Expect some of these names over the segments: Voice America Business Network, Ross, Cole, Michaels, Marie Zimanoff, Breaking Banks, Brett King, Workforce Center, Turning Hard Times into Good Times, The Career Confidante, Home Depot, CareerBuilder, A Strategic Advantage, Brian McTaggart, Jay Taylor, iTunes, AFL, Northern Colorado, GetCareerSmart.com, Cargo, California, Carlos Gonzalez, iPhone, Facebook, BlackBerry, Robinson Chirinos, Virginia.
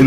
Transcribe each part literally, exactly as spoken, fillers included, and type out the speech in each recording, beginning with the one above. In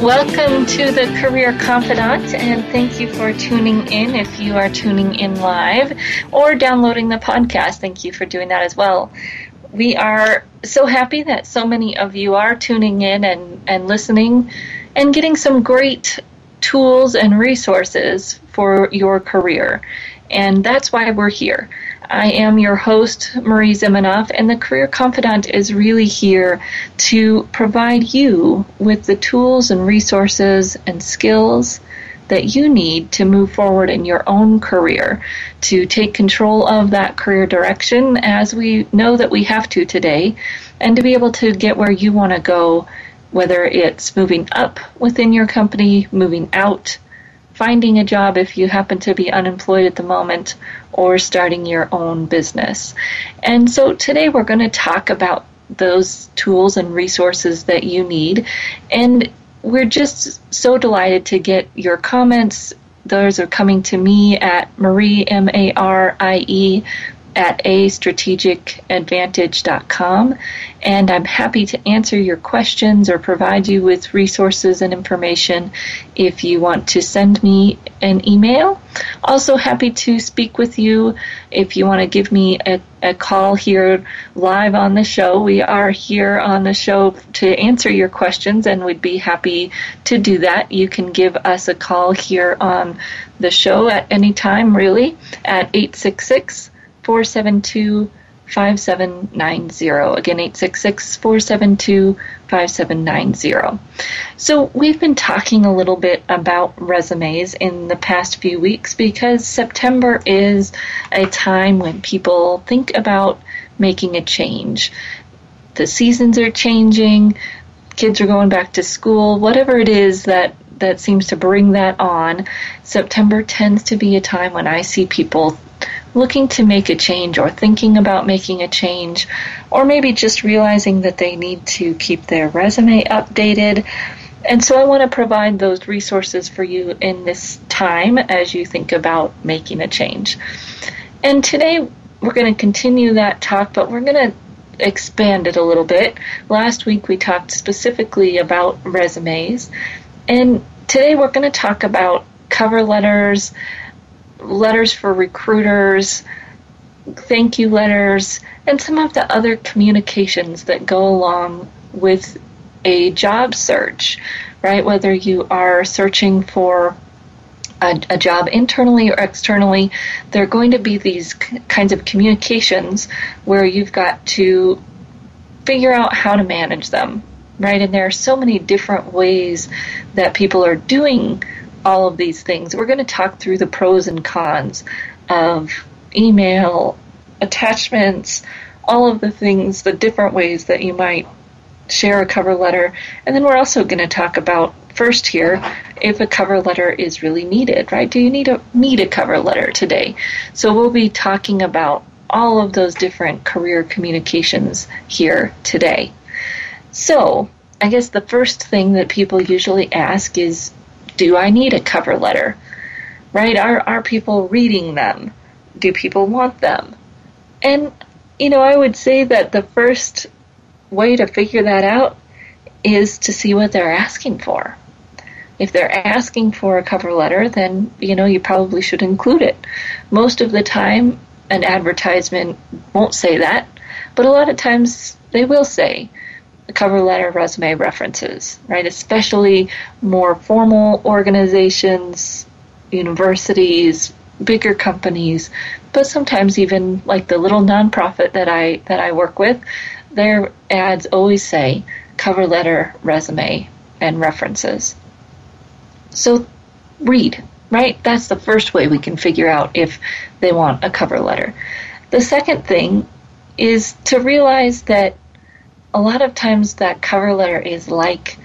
Welcome to the Career Confidante, and thank you for tuning in. If you are tuning in live or downloading the podcast, thank you for doing that as well. We are so happy that so many of you are tuning in and, and listening and getting some great tools and resources for your career. And that's why we're here. I am your host, Marie Zimanoff, and the Career Confidante is really here to provide you with the tools and resources and skills that you need to move forward in your own career, to take control of that career direction, as we know that we have to today, and to be able to get where you want to go, whether it's moving up within your company, moving out, finding a job if you happen to be unemployed at the moment, or starting your own business. And so today we're going to talk about those tools and resources that you need. And we're just so delighted to get your comments. Those are coming to me at Marie, M A R I E, at a strategic advantage dot com, and I'm happy to answer your questions or provide you with resources and information if you want to send me an email. Also happy to speak with you if you want to give me a, a call here live on the show. We are here on the show to answer your questions, and we'd be happy to do that. You can give us a call here on the show at any time, really, at eight six six, four seven two, five seven nine zero. Again, eight six six, four seven two, five seven nine zero. So we've been talking a little bit about resumes in the past few weeks because September is a time when people think about making a change. The seasons are changing, kids are going back to school, whatever it is that that seems to bring that on. September tends to be a time when I see people looking to make a change or thinking about making a change, or maybe just realizing that they need to keep their resume updated. And so I want to provide those resources for you in this time as you think about making a change. And today we're going to continue that talk, but we're going to expand it a little bit. Last week we talked specifically about resumes, and today we're going to talk about cover letters, letters for recruiters, thank you letters, and some of the other communications that go along with a job search, right? Whether you are searching for a, a job internally or externally, there are going to be these c- kinds of communications where you've got to figure out how to manage them, right? And there are so many different ways that people are doing all of these things. We're going to talk through the pros and cons of email, attachments, all of the things, the different ways that you might share a cover letter. And then we're also going to talk about first here if a cover letter is really needed, right? Do you need a need a cover letter today? So we'll be talking about all of those different career communications here today. So I guess the first thing that people usually ask is, do I need a cover letter, right? Are are people reading them? Do people want them? And, you know, I would say that the first way to figure that out is to see what they're asking for. If they're asking for a cover letter, then, you know, you probably should include it. Most of the time, an advertisement won't say that, but a lot of times they will say the cover letter, resume, references, right? Especially more formal organizations, universities, bigger companies, but sometimes even like the little nonprofit that I that I work with, their ads always say cover letter, resume, and references. So read, right? That's the first way we can figure out if they want a cover letter. The second thing is to realize that a lot of times that cover letter is like,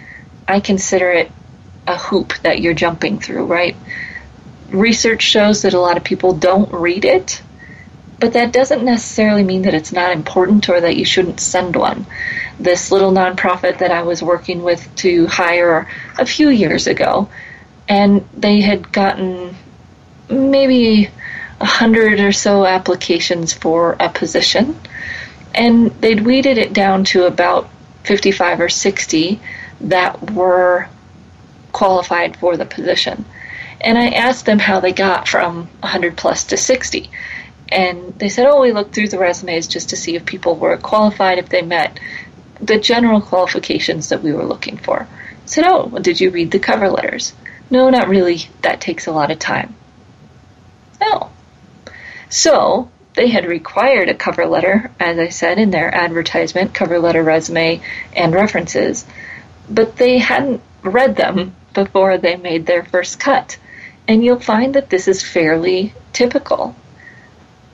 I consider it a hoop that you're jumping through, right? Research shows that a lot of people don't read it, but that doesn't necessarily mean that it's not important or that you shouldn't send one. This little nonprofit that I was working with to hire a few years ago, and they had gotten maybe a hundred or so applications for a position, and they'd weeded it down to about fifty-five or sixty that were qualified for the position. And I asked them how they got from one hundred plus to sixty. And they said, oh, we looked through the resumes just to see if people were qualified, if they met the general qualifications that we were looking for. I said, oh, well, did you read the cover letters? No, not really. That takes a lot of time. Oh. So they had required a cover letter, as I said, in their advertisement, cover letter, resume, and references. But they hadn't read them before they made their first cut. And you'll find that this is fairly typical.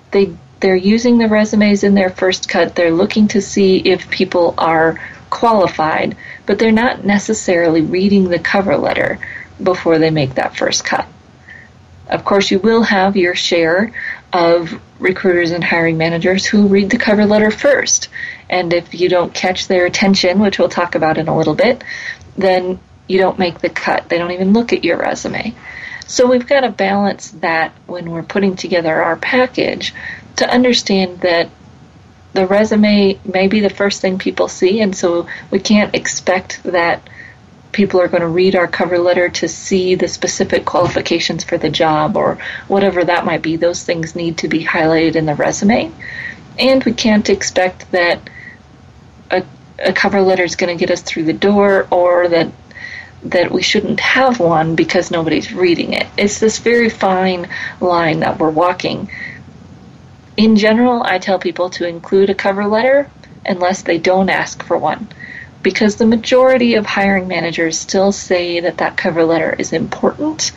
They, they're using the resumes in their first cut. They're looking to see if people are qualified, but they're not necessarily reading the cover letter before they make that first cut. Of course, you will have your share of recruiters and hiring managers who read the cover letter first. And if you don't catch their attention, which we'll talk about in a little bit, then you don't make the cut. They don't even look at your resume. So we've got to balance that when we're putting together our package to understand that the resume may be the first thing people see, and so we can't expect that people are going to read our cover letter to see the specific qualifications for the job or whatever that might be. Those things need to be highlighted in the resume. And we can't expect that a, a cover letter is going to get us through the door, or that that we shouldn't have one because nobody's reading it. It's this very fine line that we're walking. In general, I tell people to include a cover letter unless they don't ask for one, because the majority of hiring managers still say that that cover letter is important,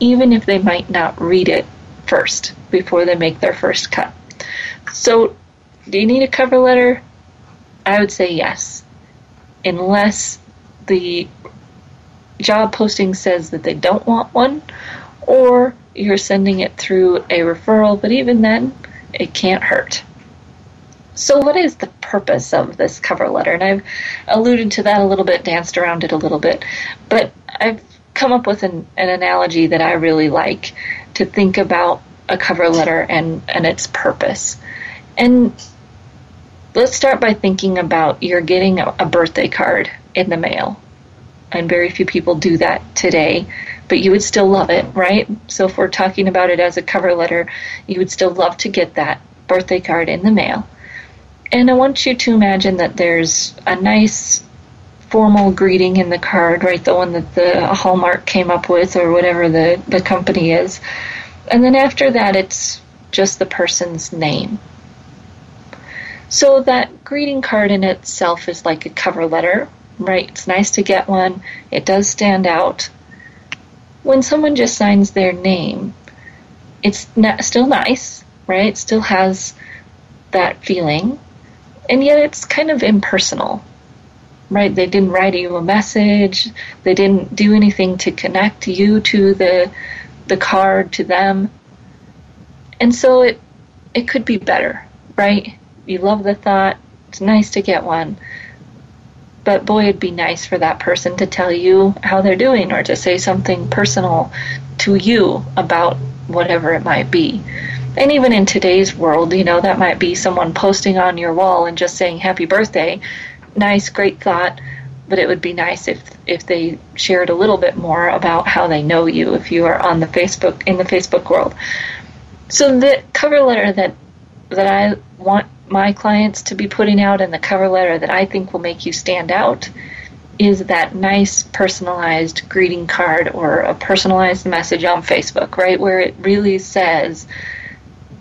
even if they might not read it first before they make their first cut. So, do you need a cover letter? I would say yes, unless the job posting says that they don't want one, or you're sending it through a referral, but even then, it can't hurt. So what is the purpose of this cover letter? And I've alluded to that a little bit, danced around it a little bit, but I've come up with an, an analogy that I really like to think about a cover letter and, and its purpose. And let's start by thinking about you're getting a, a birthday card in the mail. And very few people do that today, but you would still love it, right? So if we're talking about it as a cover letter, you would still love to get that birthday card in the mail. And I want you to imagine that there's a nice formal greeting in the card, right? The one that the Hallmark came up with, or whatever the, the company is. And then after that, it's just the person's name. So that greeting card in itself is like a cover letter, right? It's nice to get one. It does stand out. When someone just signs their name, it's not, still nice, right? It still has that feeling, and yet it's kind of impersonal, right? They didn't write you a message. They didn't do anything to connect you to the the card, to them. And so it it could be better, right? You love the thought. It's nice to get one. But boy, it'd be nice for that person to tell you how they're doing, or to say something personal to you about whatever it might be. And even in today's world, you know, that might be someone posting on your wall and just saying happy birthday. Nice, great thought, but it would be nice if if they shared a little bit more about how they know you if you are on the Facebook in the Facebook world. So the cover letter that that I want my clients to be putting out in the cover letter that I think will make you stand out is that nice personalized greeting card or a personalized message on Facebook, right, where it really says,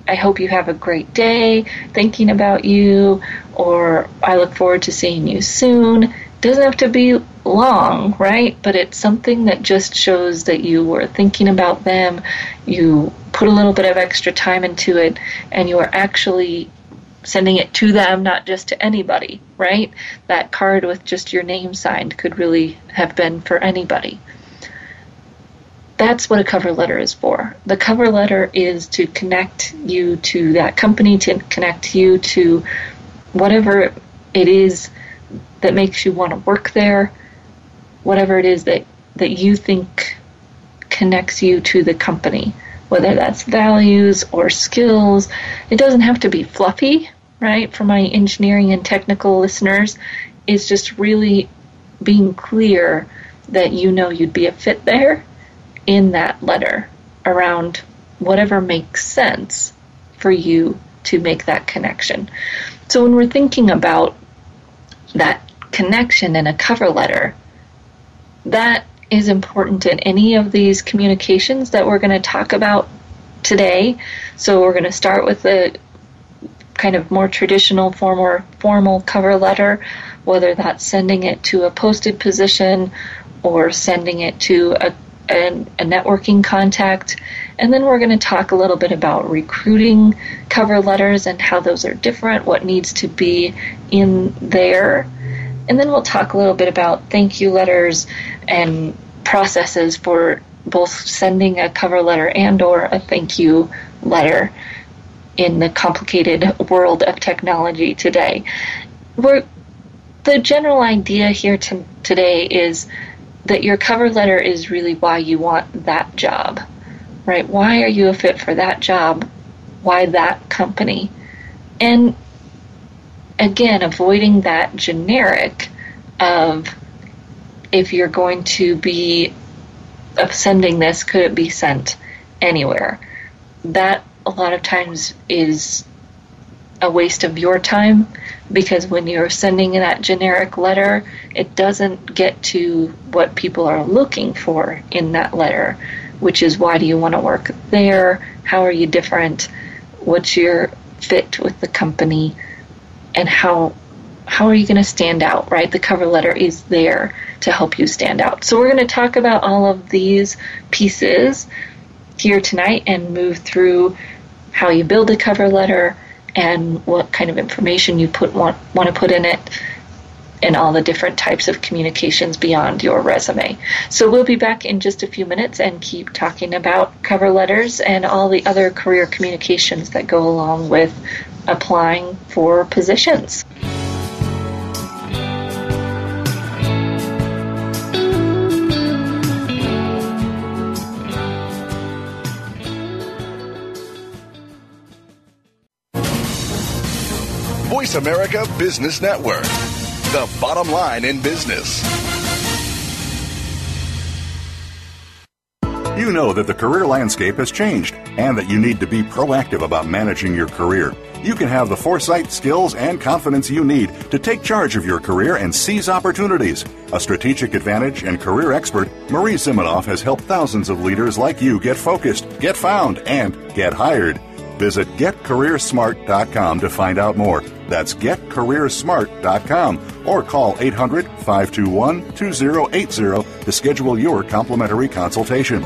I hope you have a great day, thinking about you, or I look forward to seeing you soon. Doesn't have to be long, right? But it's something that just shows that you were thinking about them, you put a little bit of extra time into it, and you are actually sending it to them, not just to anybody, right? That card with just your name signed could really have been for anybody. That's what a cover letter is for. The cover letter is to connect you to that company, to connect you to whatever it is that makes you want to work there, whatever it is that, that you think connects you to the company, whether that's values or skills. It doesn't have to be fluffy, right? For my engineering and technical listeners, it's just really being clear that you know you'd be a fit there in that letter around whatever makes sense for you to make that connection. So when we're thinking about that connection in a cover letter, that is important in any of these communications that we're going to talk about today. So we're going to start with the kind of more traditional form or formal cover letter, whether that's sending it to a posted position or sending it to a And a networking contact. And then we're going to talk a little bit about recruiting cover letters and how those are different, what needs to be in there. And then we'll talk a little bit about thank you letters and processes for both sending a cover letter and or a thank you letter in the complicated world of technology today. We're, the general idea here to, today is that your cover letter is really why you want that job, right? Why are you a fit for that job? Why that company? And again, avoiding that generic of, if you're going to be sending this, could it be sent anywhere? That a lot of times is a waste of your time, because when you're sending that generic letter, it doesn't get to what people are looking for in that letter, which is, why do you want to work there? How are you different? What's your fit with the company? And how how are you going to stand out, right? The cover letter is there to help you stand out. So we're going to talk about all of these pieces here tonight and move through how you build a cover letter and what kind of information you put want, want to put in it, and all the different types of communications beyond your resume. So we'll be back in just a few minutes and keep talking about cover letters and all the other career communications that go along with applying for positions. Voice America Business Network, the bottom line in business. You know that the career landscape has changed and that you need to be proactive about managing your career. You can have the foresight, skills, and confidence you need to take charge of your career and seize opportunities. A strategic advantage and career expert, Marie Zimanoff has helped thousands of leaders like you get focused, get found, and get hired. Visit Get Career Smart dot com to find out more. That's Get Career Smart dot com, or call eight hundred, five two one, two zero eight zero to schedule your complimentary consultation.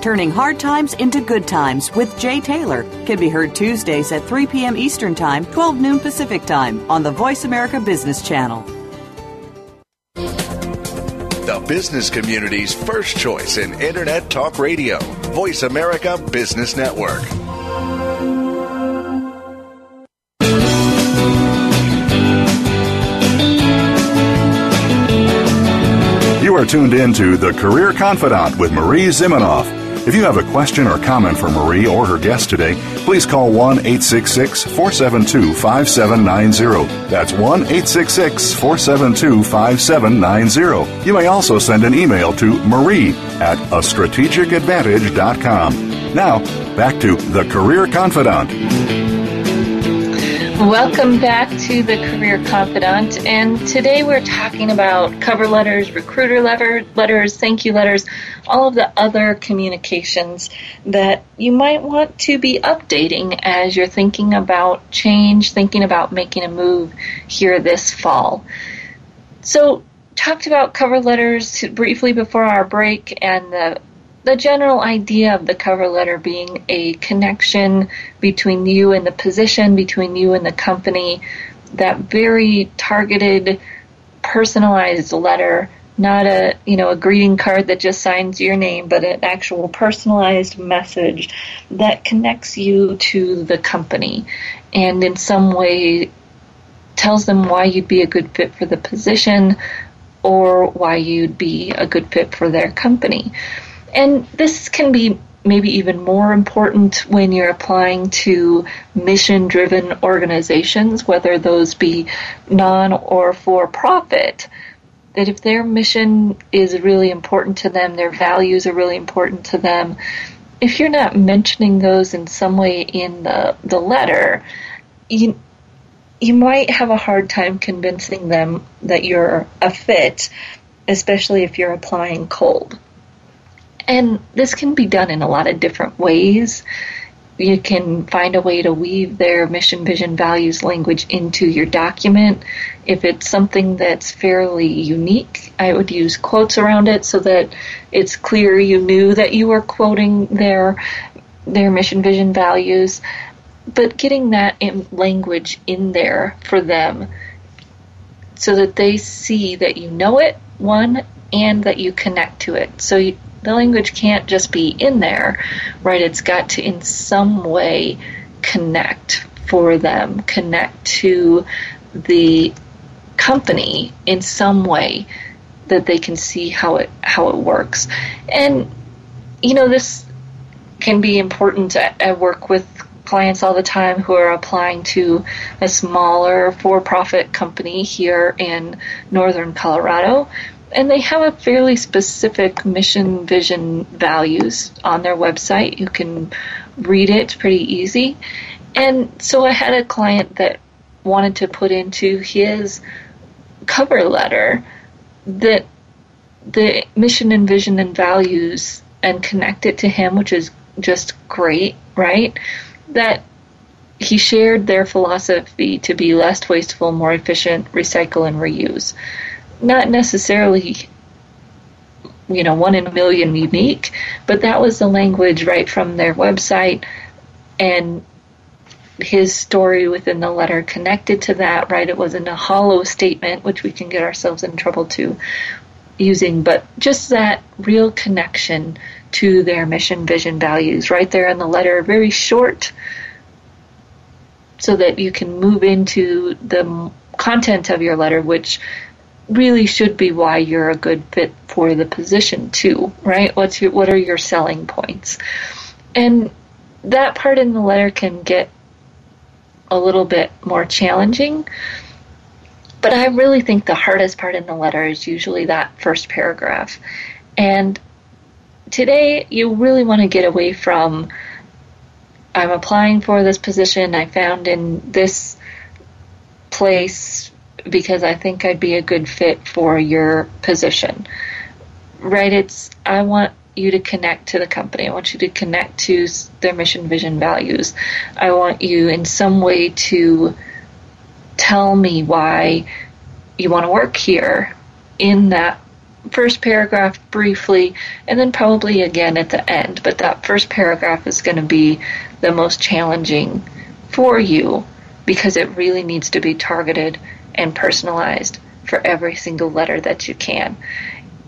Turning Hard Times into Good Times with Jay Taylor can be heard Tuesdays at three p.m. Eastern Time, twelve noon Pacific Time on the Voice America Business Channel. The business community's first choice in Internet Talk Radio, Voice America Business Network. You are tuned in to The Career Confidante with Marie Zimanoff. If you have a question or comment for Marie or her guest today, please call one eight six six, four seven two, five seven nine zero. That's one eight six six, four seven two, five seven nine zero. You may also send an email to marie at a strategic advantage dot com. Now, back to The Career Confidante. Welcome back to The Career Confidante, and today we're talking about cover letters, recruiter letter, letters, thank you letters, all of the other communications that you might want to be updating as you're thinking about change, thinking about making a move here this fall. So, talked about cover letters briefly before our break, and the The general idea of the cover letter being a connection between you and the position, between you and the company, that very targeted, personalized letter, not a, you know, a greeting card that just signs your name, but an actual personalized message that connects you to the company and in some way tells them why you'd be a good fit for the position or why you'd be a good fit for their company. And this can be maybe even more important when you're applying to mission-driven organizations, whether those be non- or for-profit, that if their mission is really important to them, their values are really important to them, if you're not mentioning those in some way in the, the letter, you, you might have a hard time convincing them that you're a fit, especially if you're applying cold. And this can be done in a lot of different ways. You can find a way to weave their mission, vision, values language into your document. If it's something that's fairly unique, I would use quotes around it so that it's clear you knew that you were quoting their their mission, vision, values. But getting that in language in there for them so that they see that you know it, one, and that you connect to it. So you The language can't just be in there, right? It's got to in some way connect for them, connect to the company in some way that they can see how it how it works. And, you know, this can be important. I, I work with clients all the time who are applying to a smaller for-profit company here in Northern Colorado. And they have a fairly specific mission, vision, values on their website. You can read it pretty easy. And so I had a client that wanted to put into his cover letter that the mission and vision and values and connect it to him, which is just great, right? That he shared their philosophy to be less wasteful, more efficient, recycle, and reuse. Not necessarily, you know, one in a million unique, but that was the language right from their website, and his story within the letter connected to that, right? It wasn't a hollow statement, which we can get ourselves in trouble to using, but just that real connection to their mission, vision, values right there in the letter, very short, so that you can move into the content of your letter, which really should be why you're a good fit for the position too, right? What's your, what are your selling points? And that part in the letter can get a little bit more challenging, but I really think the hardest part in the letter is usually that first paragraph. And today you really want to get away from, I'm applying for this position I found in this place because I think I'd be a good fit for your position, right? It's, I want you to connect to the company. I want you to connect to their mission, vision, values. I want you in some way to tell me why you want to work here in that first paragraph briefly, and then probably again at the end. But that first paragraph is going to be the most challenging for you because it really needs to be targeted and personalized for every single letter that you can.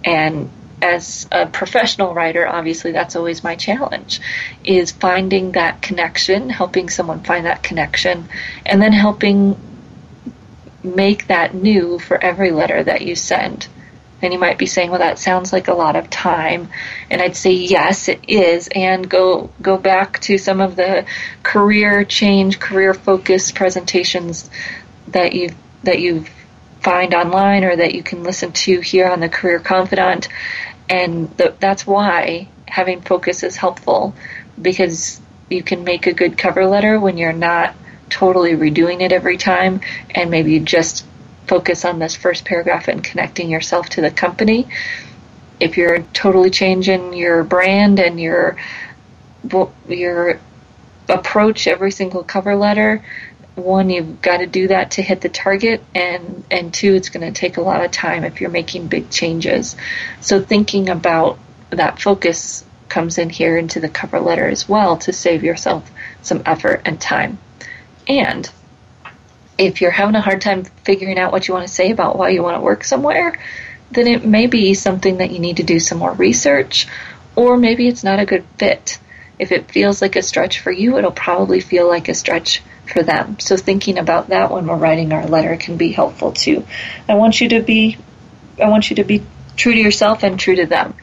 And as a professional writer, obviously that's always my challenge, is finding that connection, helping someone find that connection, and then helping make that new for every letter that you send And you might be saying, well, that sounds like a lot of time. And I'd say, yes, it is. And go go back to some of the career change, career focused presentations that you that you find online or that you can listen to here on The Career Confidante. And the, that's why having focus is helpful, because you can make a good cover letter when you're not totally redoing it every time, and maybe you just focus on this first paragraph and connecting yourself to the company. If you're totally changing your brand and your your approach every single cover letter, one, you've got to do that to hit the target, and, and two, it's going to take a lot of time if you're making big changes. So thinking about that focus comes in here into the cover letter as well to save yourself some effort and time. And if you're having a hard time figuring out what you want to say about why you want to work somewhere, then it may be something that you need to do some more research, or maybe it's not a good fit. If it feels like a stretch for you, it'll probably feel like a stretch for them. So thinking about that when we're writing our letter can be helpful too. I want you to be, I want you to be true to yourself and true to them.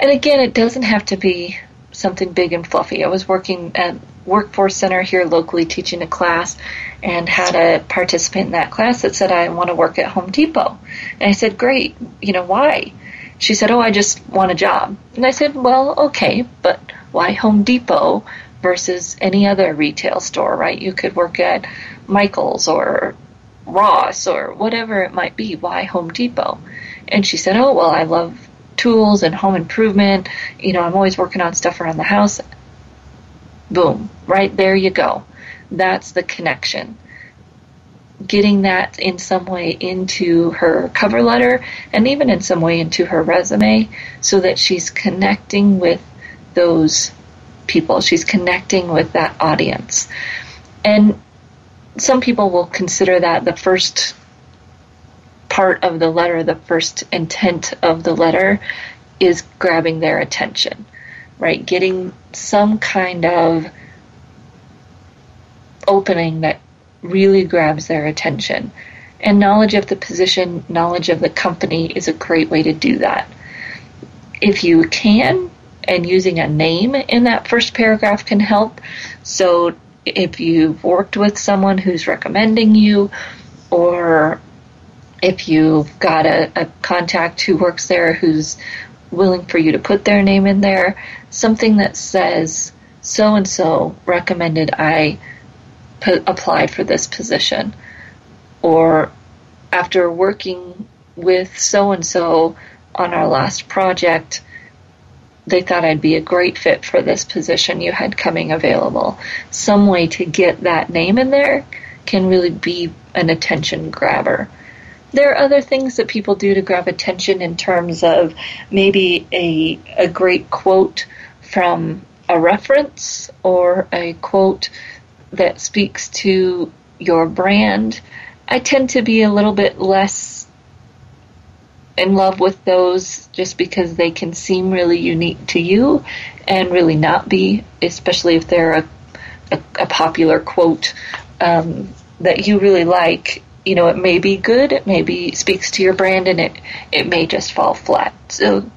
And again, it doesn't have to be something big and fluffy. I was working at Workforce Center here locally teaching a class, and had a participant in that class that said, I want to work at Home Depot. And I said, great, you know, why? She said, oh, I just want a job. And I said, well, okay, but why Home Depot versus any other retail store, right? You could work at Michaels or Ross or whatever it might be. Why Home Depot? And she said, oh, well, I love tools and home improvement. You know, I'm always working on stuff around the house. Boom, right there you go. That's the connection. Getting that in some way into her cover letter, and even in some way into her resume, so that she's connecting with those people. She's connecting with that audience. And some people will consider that the first part of the letter, the first intent of the letter, is grabbing their attention, right? Getting some kind of opening that really grabs their attention. And knowledge of the position, knowledge of the company is a great way to do that. If you can, and using a name in that first paragraph can help. So if you've worked with someone who's recommending you, or if you've got a, a contact who works there who's willing for you to put their name in there, something that says, so-and-so recommended I p- apply for this position. Or after working with so-and-so on our last project, they thought I'd be a great fit for this position you had coming available. Some way to get that name in there can really be an attention grabber. There are other things that people do to grab attention in terms of maybe a a great quote from a reference, or a quote that speaks to your brand. I tend to be a little bit less in love with those, just because they can seem really unique to you and really not be, especially if they're a, a, a popular quote um, that you really like. You know, it may be good, it may be speaks to your brand, and it, it may just fall flat. So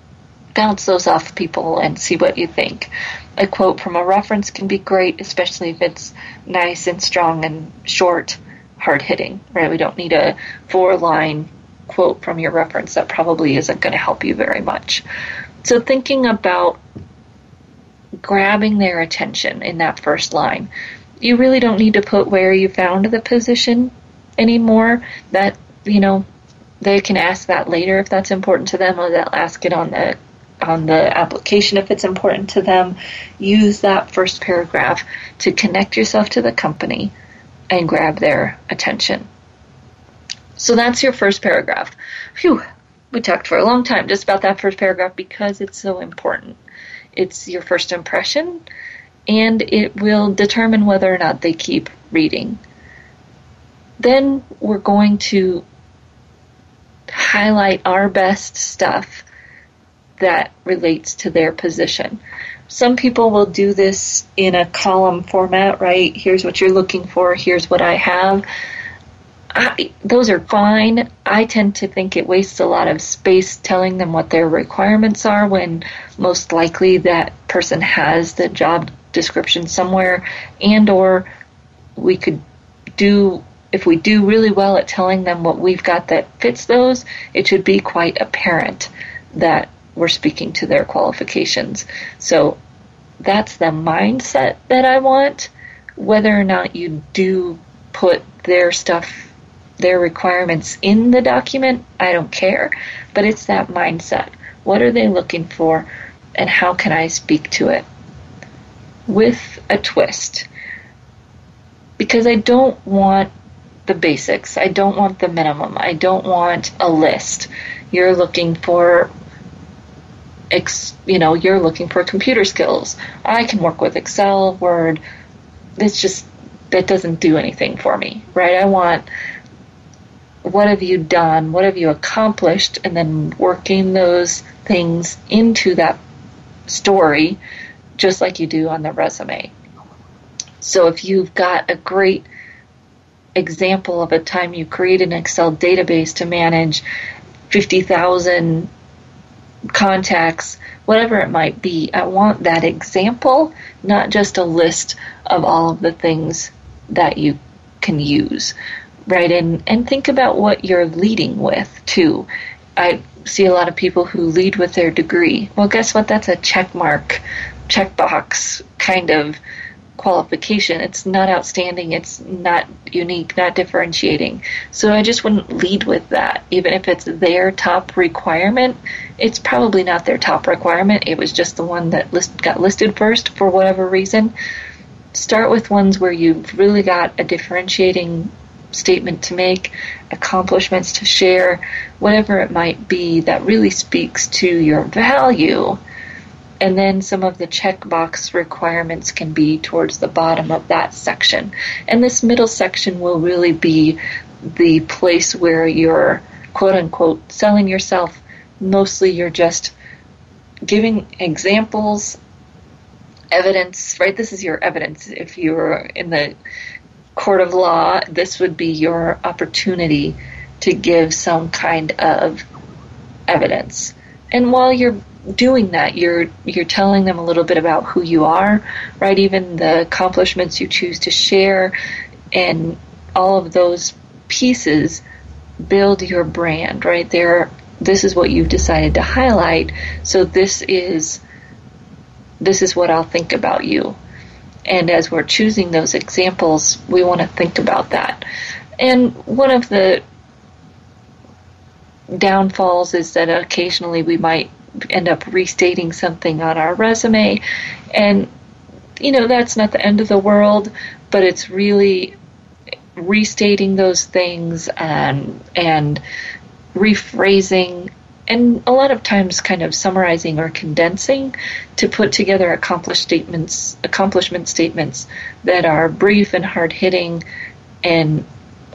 bounce those off people and see what you think. A quote from a reference can be great, especially if it's nice and strong and short, hard-hitting, right? We don't need a four-line quote from your reference. That probably isn't going to help you very much. So thinking about grabbing their attention in that first line. You really don't need to put where you found the position anymore. That, you know, they can ask that later if that's important to them, or they'll ask it on the on the application if it's important to them. Use that first paragraph to connect yourself to the company and grab their attention. So that's your first paragraph. Phew, we talked for a long time just about that first paragraph, because it's so important. It's your first impression, and it will determine whether or not they keep reading. Then we're going to highlight our best stuff that relates to their position. Some people will do this in a column format, right? Here's what you're looking for. Here's what I have. I, those are fine. I tend to think it wastes a lot of space telling them what their requirements are when most likely that person has the job description somewhere, and or we could do, if we do really well at telling them what we've got that fits those, it should be quite apparent that we're speaking to their qualifications. So that's the mindset that I want. Whether or not you do put their stuff, their requirements in the document, I don't care. But it's that mindset. What are they looking for, and how can I speak to it? With a twist. Because I don't want the basics. I don't want the minimum. I don't want a list. You're looking for, ex, you know, you're looking for computer skills. I can work with Excel, Word. It's just, that doesn't do anything for me, right? I want, what have you done? What have you accomplished? And then working those things into that story, just like you do on the resume. So if you've got a great example of a time you create an Excel database to manage fifty thousand contacts, whatever it might be, I want that example, not just a list of all of the things that you can use, right? And and think about what you're leading with, too. I see a lot of people who lead with their degree. Well, guess what? That's a check mark, checkbox kind of qualification. It's not outstanding. It's not unique, not differentiating. So I just wouldn't lead with that. Even if it's their top requirement, it's probably not their top requirement. It was just the one that list, got listed first for whatever reason. Start with ones where you've really got a differentiating statement to make, accomplishments to share, whatever it might be that really speaks to your value. And then some of the checkbox requirements can be towards the bottom of that section. And this middle section will really be the place where you're, quote unquote, selling yourself. Mostly you're just giving examples, evidence, right? This is your evidence. If you're in the court of law, this would be your opportunity to give some kind of evidence. And while you're doing that, you're you're telling them a little bit about who you are, right? Even the accomplishments you choose to share and all of those pieces build your brand, right? There, this is what you've decided to highlight, so this is this is what I'll think about you. And as we're choosing those examples, we want to think about that. And one of the downfalls is that occasionally we might end up restating something on our resume, and you know, that's not the end of the world, but it's really restating those things and and rephrasing, and a lot of times kind of summarizing or condensing to put together accomplished statements accomplishment statements that are brief and hard-hitting and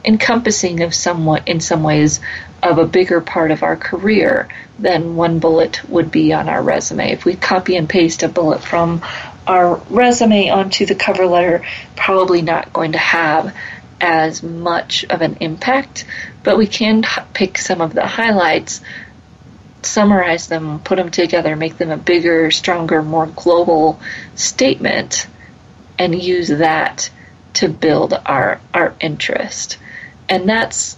encompassing of somewhat in some ways of a bigger part of our career than one bullet would be on our resume. If we copy and paste a bullet from our resume onto the cover letter, probably not going to have as much of an impact, but we can pick some of the highlights, summarize them, put them together, make them a bigger, stronger, more global statement, and use that to build our, our interest. And that's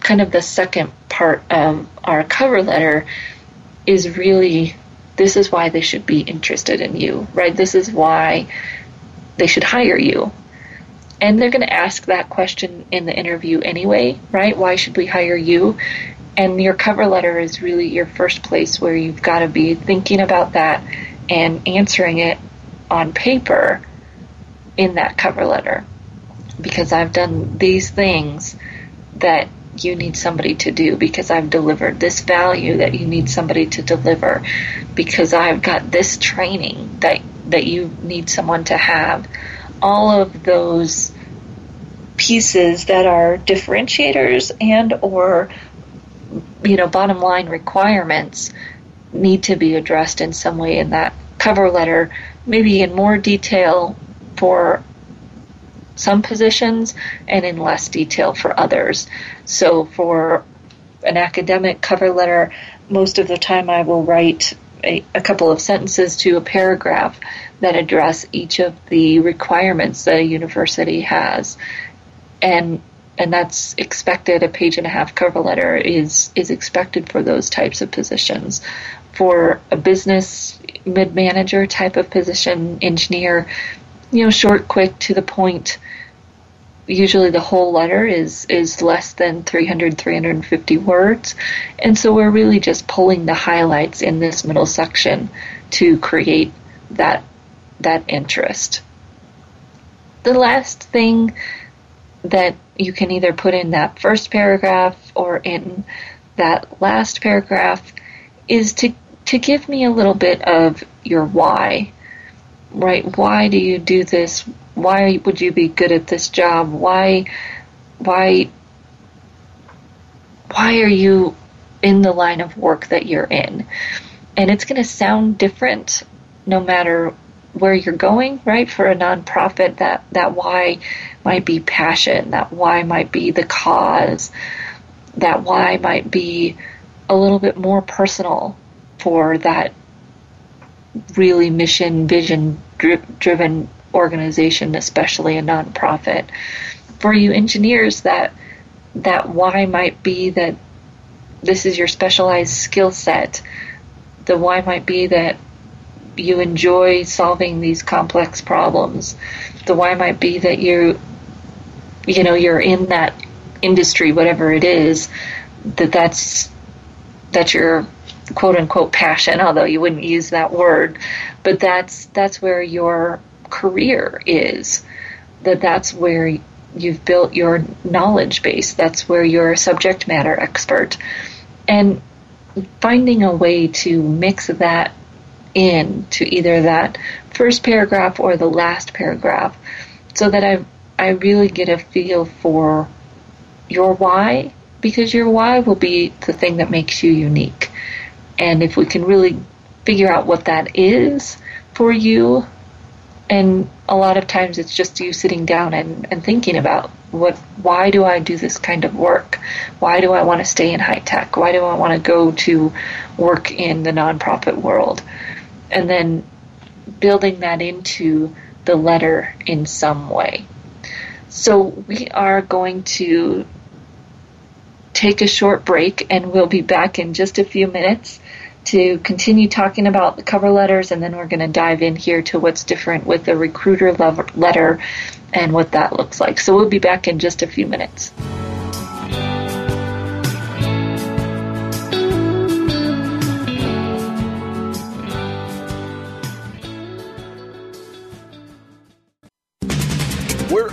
kind of the second part of our cover letter, is really, this is why they should be interested in you, right? This is why they should hire you. And they're going to ask that question in the interview anyway, right? Why should we hire you? And your cover letter is really your first place where you've got to be thinking about that and answering it on paper in that cover letter, because I've done these things that you need somebody to do, because I've delivered this value that you need somebody to deliver, because I've got this training that that you need someone to have. All of those pieces that are differentiators and or, you know, bottom line requirements need to be addressed in some way in that cover letter, maybe in more detail for some positions and in less detail for others. So for an academic cover letter, most of the time I will write a, a couple of sentences to a paragraph that address each of the requirements that a university has. And and that's expected. A page and a half cover letter is is expected for those types of positions. For a business mid-manager type of position, engineer, you know, short, quick, to the point. Usually the whole letter is, is less than three hundred, three hundred fifty words. And so we're really just pulling the highlights in this middle section to create that that interest. The last thing that you can either put in that first paragraph or in that last paragraph is to, to give me a little bit of your why, right? Why do you do this? Why would you be good at this job? Why, why, why are you in the line of work that you're in? And it's going to sound different no matter where you're going, right? For a nonprofit, that, that why might be passion, that why might be the cause, that why might be a little bit more personal for that really mission, vision dri- driven organization, especially a nonprofit. For you engineers, that that why might be that this is your specialized skill set. The why might be that you enjoy solving these complex problems. The why might be that you, you know, you're in that industry, whatever it is, that that's, that's your quote unquote passion, although you wouldn't use that word, but that's, that's where your career is, that that's where you've built your knowledge base. That's where you're a subject matter expert. And finding a way to mix that in to either that first paragraph or the last paragraph, so that I I really get a feel for your why, because your why will be the thing that makes you unique. And if we can really figure out what that is for you, and a lot of times it's just you sitting down and, and thinking about what, why do I do this kind of work? Why do I want to stay in high tech? Why do I want to go to work in the nonprofit world? And then building that into the letter in some way. So we are going to take a short break, and we'll be back in just a few minutes to continue talking about the cover letters, and then we're going to dive in here to what's different with the recruiter letter and what that looks like. So we'll be back in just a few minutes. We're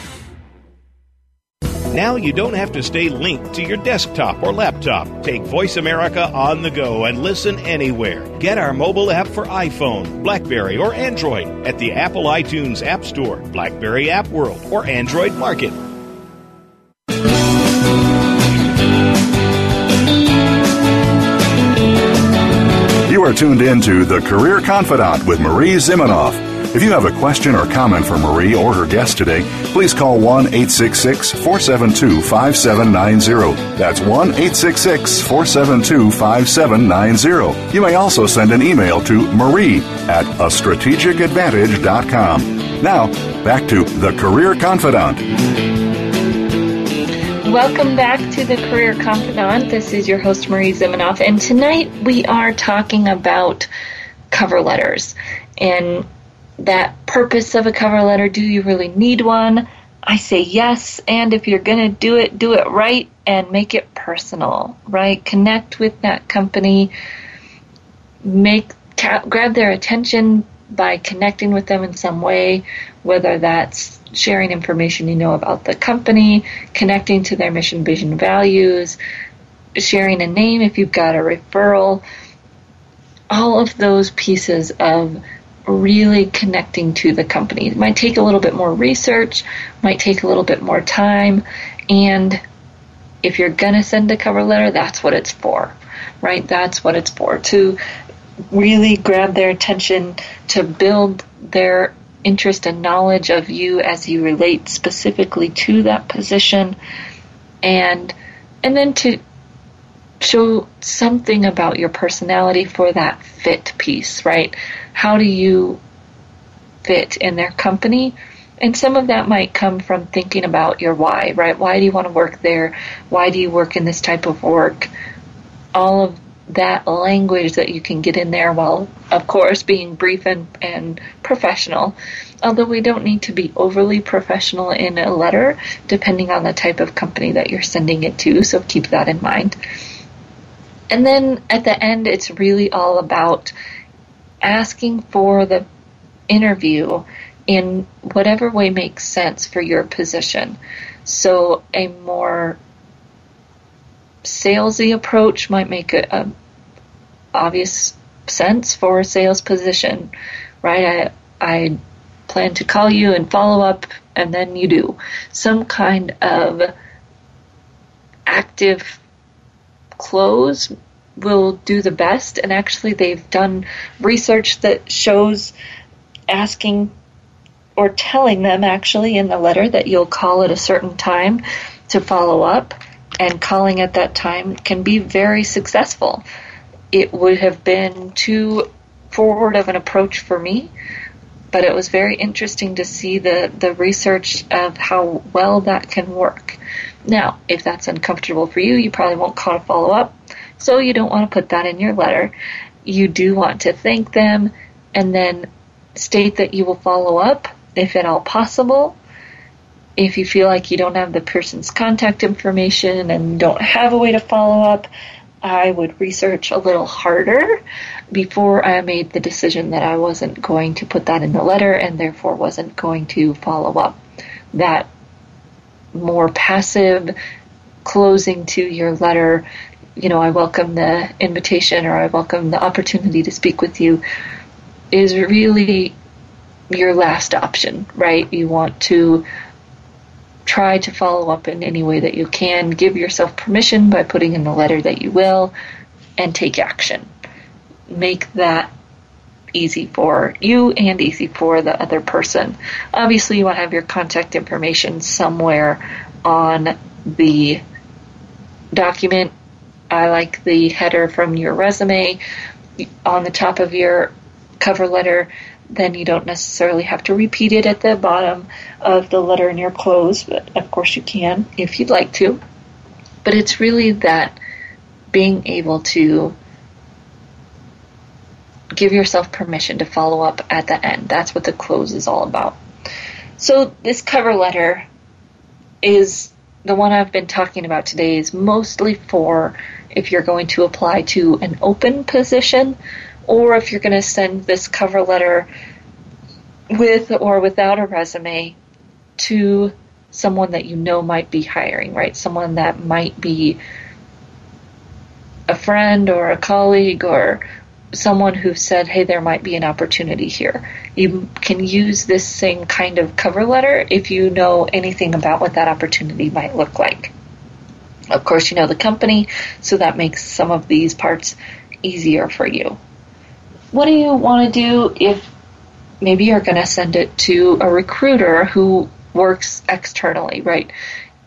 Now you don't have to stay linked to your desktop or laptop. Take Voice America on the go and listen anywhere. Get our mobile app for iPhone, BlackBerry, or Android at the Apple iTunes App Store, BlackBerry App World, or Android Market. You are tuned in to The Career Confidante with Marie Zimanoff. If you have a question or comment for Marie or her guest today, please call one eight six six, four seven two, five seven nine zero. That's one eight six six, four seven two, five seven nine zero. You may also send an email to Marie at a strategic advantage dot com. Now, back to The Career Confidante. Welcome back to The Career Confidante. This is your host, Marie Zimanoff, and tonight we are talking about cover letters and that purpose of a cover letter. Do you really need one? I say yes, and if you're going to do it, do it right and make it personal, right? Connect with that company, make ca- grab their attention by connecting with them in some way, whether that's sharing information you know about the company, connecting to their mission, vision, values, sharing a name if you've got a referral, all of those pieces of really connecting to the company. It might take a little bit more research, might take a little bit more time, and if you're going to send a cover letter, that's what it's for, right? That's what it's for, to really grab their attention, to build their interest and knowledge of you as you relate specifically to that position, and and then to show something about your personality for that fit piece, right? How do you fit in their company? And some of that might come from thinking about your why, right? Why do you want to work there? Why do you work in this type of work? All of that language that you can get in there, while of course being brief and, and professional, although we don't need to be overly professional in a letter depending on the type of company that you're sending it to, so keep that in mind. And then at the end, it's really all about asking for the interview in whatever way makes sense for your position. So a more salesy approach might make a, a obvious sense for a sales position, right? I I plan to call you and follow up, and then you do some kind of active close will do the best. And actually, they've done research that shows asking or telling them actually in the letter that you'll call at a certain time to follow up, and calling at that time can be very successful. It would have been too forward of an approach for me, but it was very interesting to see the, the research of how well that can work. Now, if that's uncomfortable for you, you probably won't call to follow up, so you don't want to put that in your letter. You do want to thank them and then state that you will follow up if at all possible. If you feel like you don't have the person's contact information and don't have a way to follow up, I would research a little harder before I made the decision that I wasn't going to put that in the letter and therefore wasn't going to follow up. That more passive closing to your letter, you know, I welcome the invitation, or I welcome the opportunity to speak with you, is really your last option, right? You want to try to follow up in any way that you can. Give yourself permission by putting in the letter that you will, and take action. Make that easy for you and easy for the other person. Obviously, you want to have your contact information somewhere on the document. I like the header from your resume on the top of your cover letter. Then you don't necessarily have to repeat it at the bottom of the letter in your close, but of course you can if you'd like to. But it's really that being able to give yourself permission to follow up at the end. That's what the close is all about. So this cover letter is the one I've been talking about today, is mostly for if you're going to apply to an open position, or if you're going to send this cover letter with or without a resume to someone that you know might be hiring, right? Someone that might be a friend or a colleague or someone who said, hey, there might be an opportunity here. You can use this same kind of cover letter if you know anything about what that opportunity might look like. Of course, you know the company, so that makes some of these parts easier for you. What do you want to do if maybe you're going to send it to a recruiter who works externally, right?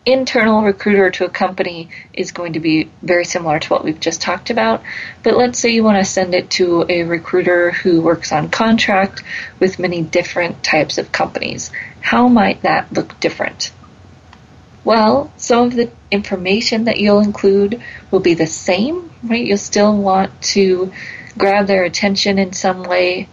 Internal recruiter to a company is going to be very similar to what we've just talked about. But let's say you want to send it to a recruiter who works on contract with many different types of companies. How might that look different? Well, some of the information that you'll include will be the same, right? You'll still want to grab their attention in some way,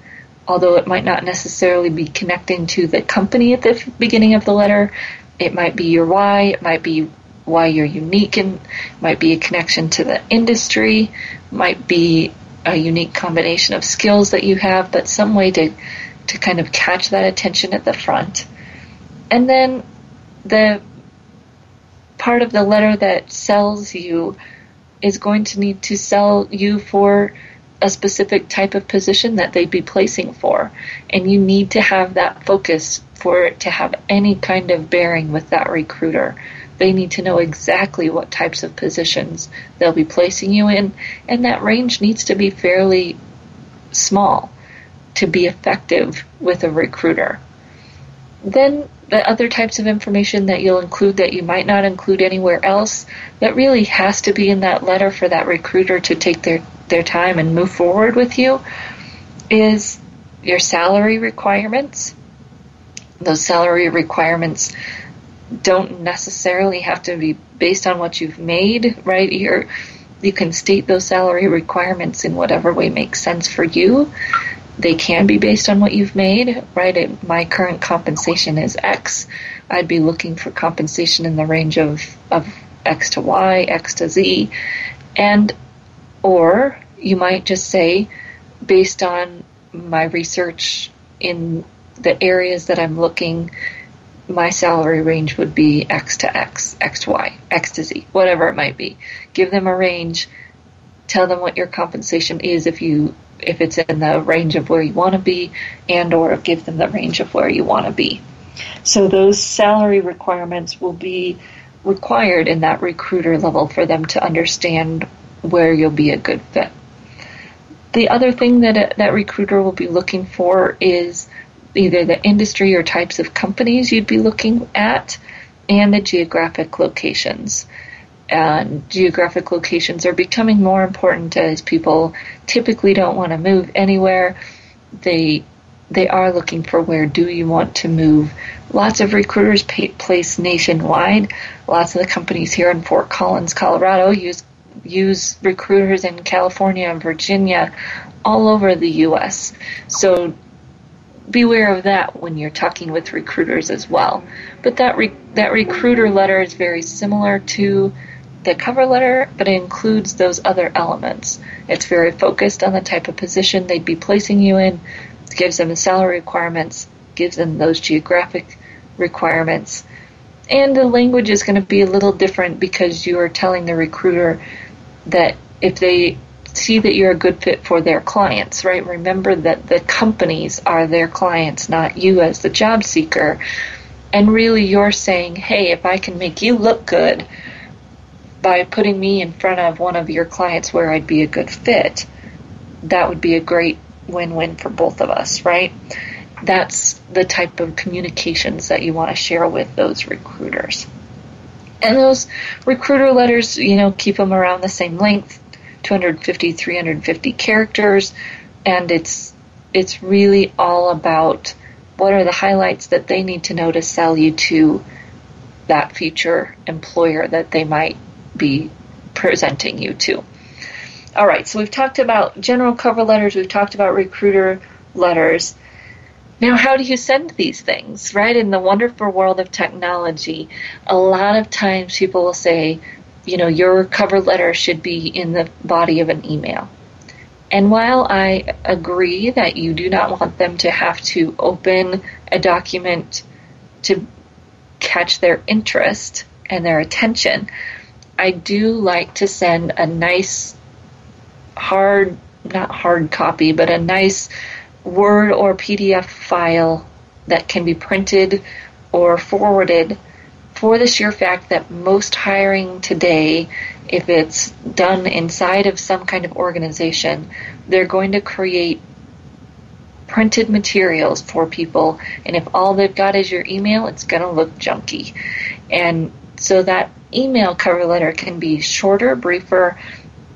although it might not necessarily be connecting to the company at the beginning of the letter. It might be your why, it might be why you're unique, and it might be a connection to the industry, it might be a unique combination of skills that you have, but some way to, to kind of catch that attention at the front. And then the part of the letter that sells you is going to need to sell you for a specific type of position that they'd be placing for, and you need to have that focus for it to have any kind of bearing with that recruiter. They need to know exactly what types of positions they'll be placing you in, and that range needs to be fairly small to be effective with a recruiter. Then the other types of information that you'll include that you might not include anywhere else, that really has to be in that letter for that recruiter to take their, their time and move forward with you, is your salary requirements. Those salary requirements don't necessarily have to be based on what you've made, right? You're, you can state those salary requirements in whatever way makes sense for you. They can be based on what you've made, right? It, my current compensation is X. I'd be looking for compensation in the range of, of X to Y, X to Z. And, or you might just say, based on my research in the areas that I'm looking, my salary range would be X to X, X to Y, X to Z, whatever it might be. Give them a range. Tell them what your compensation is if you if it's in the range of where you want to be, and or give them the range of where you want to be. So those salary requirements will be required in that recruiter level for them to understand where you'll be a good fit. The other thing that a, that recruiter will be looking for is either the industry or types of companies you'd be looking at, and the geographic locations. And geographic locations are becoming more important as people typically don't want to move anywhere. They they are looking for, where do you want to move? Lots of recruiters pay, place nationwide. Lots of the companies here in Fort Collins, Colorado, use use recruiters in California and Virginia, all over the U S. So beware of that when you're talking with recruiters as well. But that re- that recruiter letter is very similar to the cover letter, but it includes those other elements. It's very focused on the type of position they'd be placing you in, gives them the salary requirements, gives them those geographic requirements. And the language is going to be a little different, because you are telling the recruiter that if they see that you're a good fit for their clients, right? Remember that the companies are their clients, not you as the job seeker. And really you're saying, hey, if I can make you look good by putting me in front of one of your clients where I'd be a good fit, that would be a great win-win for both of us, right? That's the type of communications that you want to share with those recruiters. And those recruiter letters, you know, keep them around the same length, two hundred fifty, three hundred fifty characters, and it's it's really all about what are the highlights that they need to know to sell you to that future employer that they might be presenting you to. All right, so we've talked about general cover letters, we've talked about recruiter letters. Now, how do you send these things, right? In the wonderful world of technology, a lot of times people will say, you know, your cover letter should be in the body of an email. And while I agree that you do not want them to have to open a document to catch their interest and their attention, I do like to send a nice hard, not hard copy, but a nice Word or P D F file that can be printed or forwarded, for the sheer fact that most hiring today, if it's done inside of some kind of organization, they're going to create printed materials for people, and if all they've got is your email, it's going to look junky. And so that email cover letter can be shorter, briefer,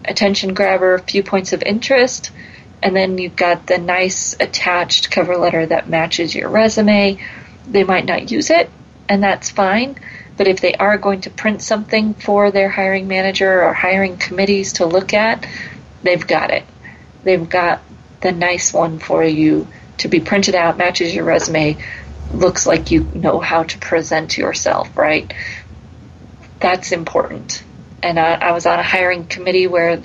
attention grabber, few points of interest, and then you've got the nice attached cover letter that matches your resume. They might not use it, and that's fine, but if they are going to print something for their hiring manager or hiring committees to look at, they've got it. They've got the nice one for you to be printed out, matches your resume, looks like you know how to present yourself, right? That's important. And I, I was on a hiring committee where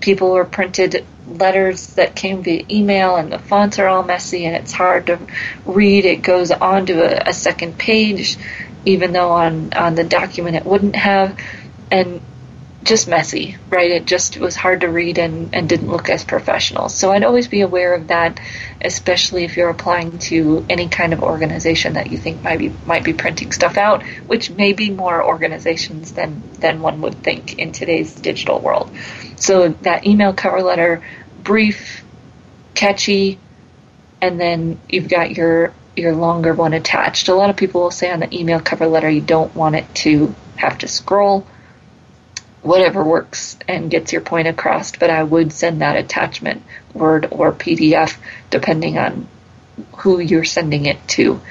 people were printed letters that came via email, and the fonts are all messy, and it's hard to read. It goes on to a, a second page, even though on, on the document it wouldn't have, and just messy, right? It just was hard to read and, and didn't look as professional. So I'd always be aware of that, especially if you're applying to any kind of organization that you think might be might be printing stuff out, which may be more organizations than, than one would think in today's digital world. So that email cover letter, brief, catchy, and then you've got your your longer one attached. A lot of people will say on the email cover letter you don't want it to have to scroll. Whatever works and gets your point across, but I would send that attachment, Word or P D F, depending on who you're sending it to.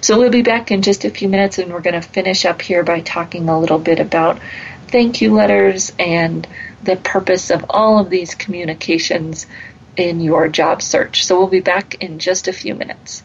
So we'll be back in just a few minutes, and we're going to finish up here by talking a little bit about thank you letters and the purpose of all of these communications in your job search. So we'll be back in just a few minutes.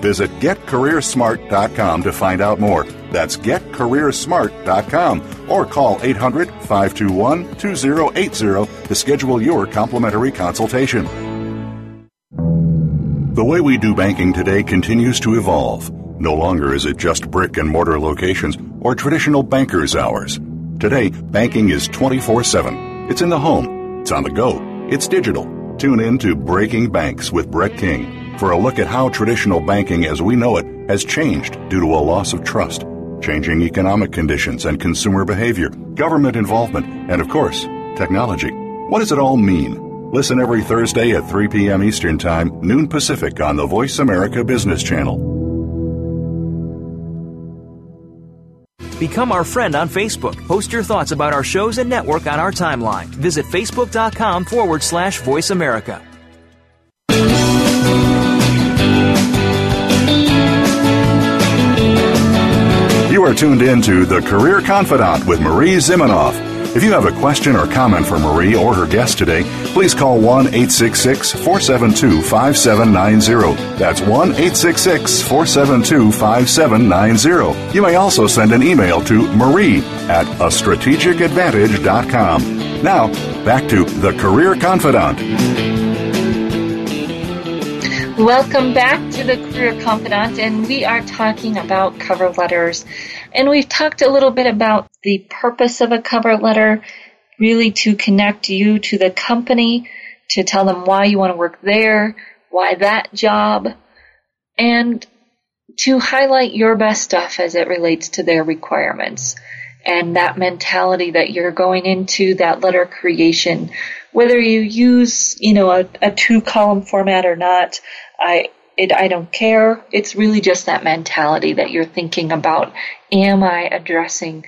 Visit Get Career Smart dot com to find out more. That's Get Career Smart dot com or call eight hundred, five two one, two zero eight zero to schedule your complimentary consultation. The way we do banking today continues to evolve. No longer is it just brick and mortar locations or traditional banker's hours. Today, banking is twenty-four seven. It's in the home. It's on the go. It's digital. Tune in to Breaking Banks with Brett King for a look at how traditional banking as we know it has changed due to a loss of trust, changing economic conditions and consumer behavior, government involvement, and of course, technology. What does it all mean? Listen every Thursday at three p.m. Eastern Time, noon Pacific on the Voice America Business Channel. Become our friend on Facebook. Post your thoughts about our shows and network on our timeline. Visit Facebook.com forward slash Voice America. You are tuned in to The Career Confidante with Marie Zimanoff. If you have a question or comment for Marie or her guest today, please call one eight six six, four seven two, five seven nine zero. That's one eight six six, four seven two, five seven nine zero. You may also send an email to marie at a strategic advantage dot com. Now, back to The Career Confidante. Welcome back to The Career Confidante, and we are talking about cover letters. And we've talked a little bit about the purpose of a cover letter, really to connect you to the company, to tell them why you want to work there, why that job, and to highlight your best stuff as it relates to their requirements. And that mentality that you're going into that letter creation, whether you use, you know, a, a two-column format or not, I it I don't care. It's really just that mentality that you're thinking about. Am I addressing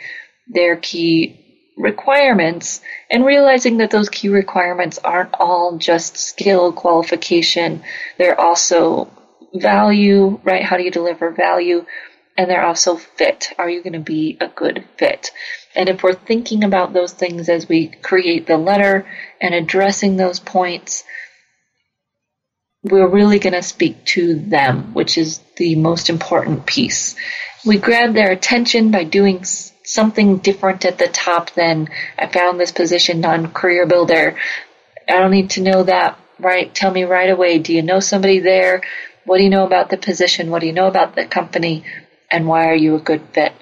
their key requirements? And realizing that those key requirements aren't all just skill qualification. They're also value, right? How do you deliver value? And they're also fit. Are you going to be a good fit? And if we're thinking about those things as we create the letter and addressing those points, we're really going to speak to them, which is the most important piece. We grab their attention by doing something different at the top than I found this position on CareerBuilder. I don't need to know that, right? Tell me right away. Do you know somebody there? What do you know about the position? What do you know about the company? And why are you a good fit?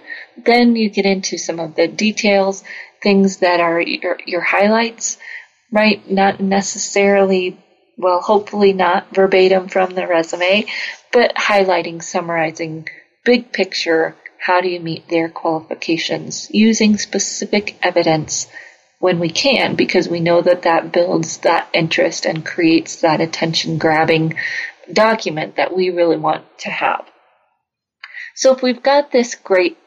Then you get into some of the details, things that are your, your highlights, right? Not necessarily, well, hopefully not verbatim from the resume, but highlighting, summarizing, big picture, how do you meet their qualifications? Using specific evidence when we can, because we know that that builds that interest and creates that attention-grabbing document that we really want to have. So if we've got this great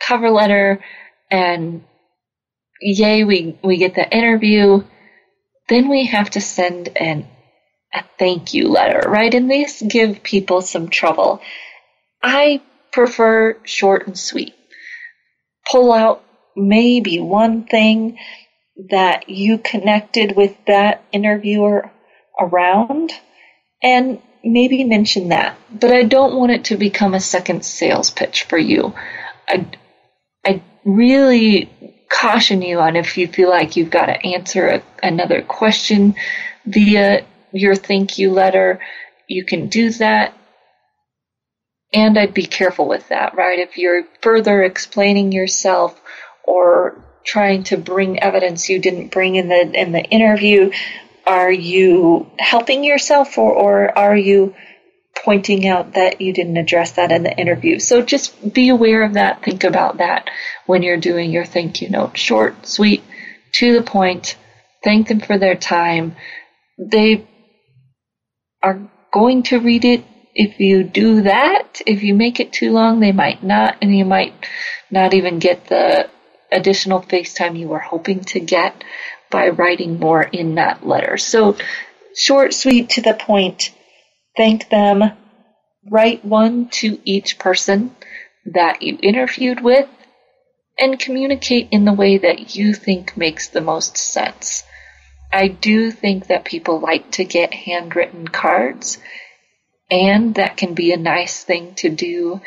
cover letter and yay, we, we get the interview, then we have to send an, a thank you letter, right? And these give people some trouble. I prefer short and sweet. Pull out maybe one thing that you connected with that interviewer around and maybe mention that. But I don't want it to become a second sales pitch for you. I, I really caution you on if you feel like you've got to answer a, another question via your thank you letter, you can do that. And I'd be careful with that, right? If you're further explaining yourself or trying to bring evidence you didn't bring in the in the interview, are you helping yourself or, or are you pointing out that you didn't address that in the interview? So just be aware of that. Think about that when you're doing your thank you note. Short, sweet, to the point. Thank them for their time. They are going to read it. If you do that, if you make it too long, they might not, and you might not even get the additional face time you were hoping to get by writing more in that letter. So short, sweet, to the point, thank them, write one to each person that you interviewed with, and communicate in the way that you think makes the most sense. I do think that people like to get handwritten cards. And that can be a nice thing to do,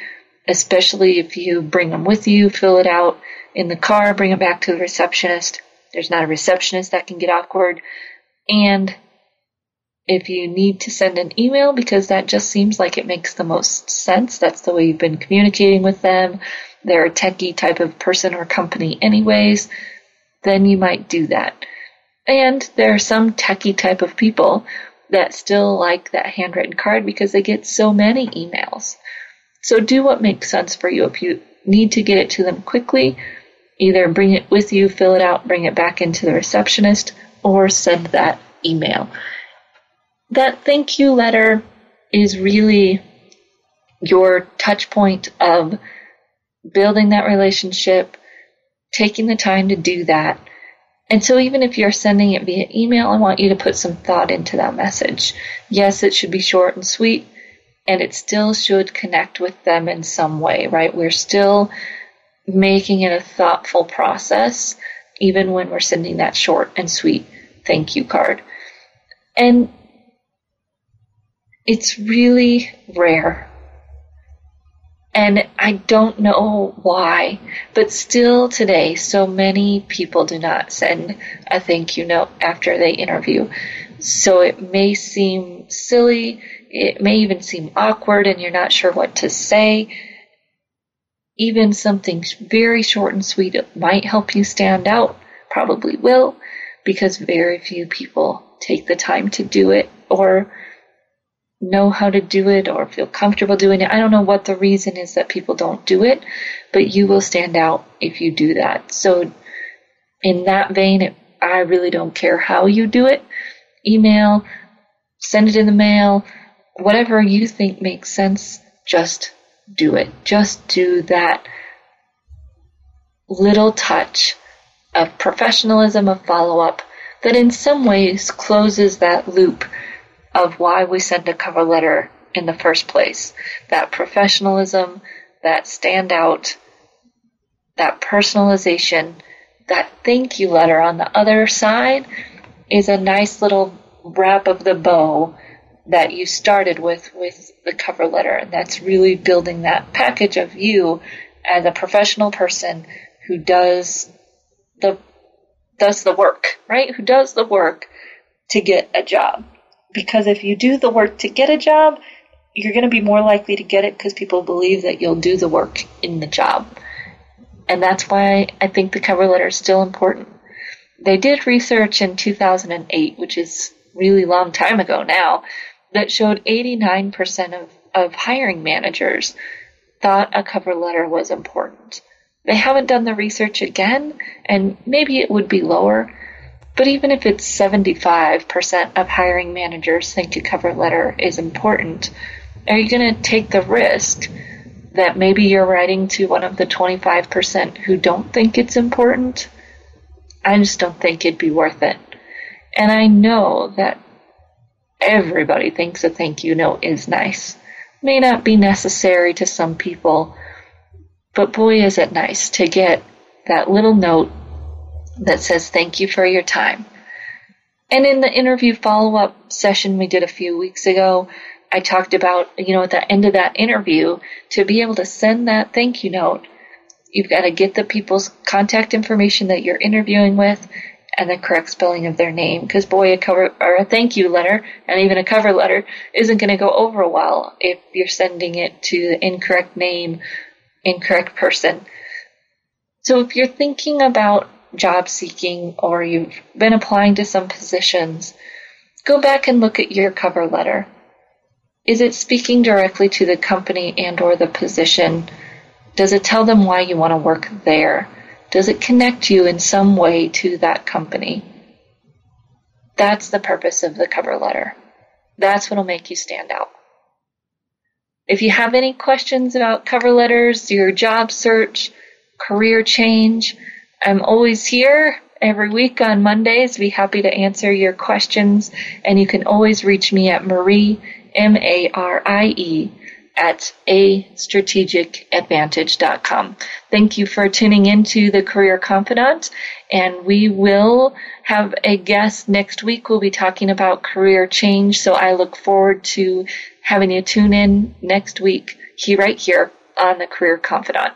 especially if you bring them with you, fill it out in the car, bring it back to the receptionist. There's not a receptionist, that can get awkward. And if you need to send an email because that just seems like it makes the most sense, that's the way you've been communicating with them, they're a techie type of person or company anyways, then you might do that. And there are some techie type of people that still like that handwritten card because they get so many emails. So do what makes sense for you. If you need to get it to them quickly, either bring it with you, fill it out, bring it back into the receptionist, or send that email. That thank you letter is really your touch point of building that relationship, taking the time to do that. And so even if you're sending it via email, I want you to put some thought into that message. Yes, it should be short and sweet, and it still should connect with them in some way, right? We're still making it a thoughtful process, even when we're sending that short and sweet thank you card. And it's really rare. And I don't know why, but still today, so many people do not send a thank you note after they interview. So it may seem silly, it may even seem awkward, and you're not sure what to say. Even something very short and sweet might help you stand out, probably will, because very few people take the time to do it or know how to do it or feel comfortable doing it. I don't know what the reason is that people don't do it, but you will stand out if you do that. So in that vein, it, I really don't care how you do it. Email, send it in the mail, whatever you think makes sense, just do it. Just do that little touch of professionalism, of follow-up that in some ways closes that loop of why we send a cover letter in the first place. That professionalism, that standout, that personalization, that thank you letter on the other side is a nice little wrap of the bow that you started with with the cover letter. And that's really building that package of you as a professional person who does the does the work, right? Who does the work to get a job. Because if you do the work to get a job, you're going to be more likely to get it because people believe that you'll do the work in the job. And that's why I think the cover letter is still important. They did research in two thousand eight, which is really long time ago now, that showed eighty-nine percent of, of hiring managers thought a cover letter was important. They haven't done the research again, and maybe it would be lower. But even if it's seventy-five percent of hiring managers think a cover letter is important, are you going to take the risk that maybe you're writing to one of the twenty-five percent who don't think it's important? I just don't think it'd be worth it. And I know that everybody thinks a thank you note is nice. May not be necessary to some people, but boy, is it nice to get that little note that says, thank you for your time. And in the interview follow-up session we did a few weeks ago, I talked about, you know, at the end of that interview, to be able to send that thank you note, you've got to get the people's contact information that you're interviewing with and the correct spelling of their name. Because boy, a cover or a thank you letter, and even a cover letter, isn't going to go over well if you're sending it to the incorrect name, incorrect person. So if you're thinking about job seeking or you've been applying to some positions, go back and look at your cover letter. Is it speaking directly to the company and or the position? Does it tell them why you want to work there? Does it connect you in some way to that company? That's the purpose of the cover letter. That's what will make you stand out. If you have any questions about cover letters, your job search, career change, I'm always here every week on Mondays. Be happy to answer your questions. And you can always reach me at Marie, M A R I E, at a strategic advantage dot com. Thank you for tuning into The Career Confidante. And we will have a guest next week. We'll be talking about career change. So I look forward to having you tune in next week here, right here on The Career Confidante.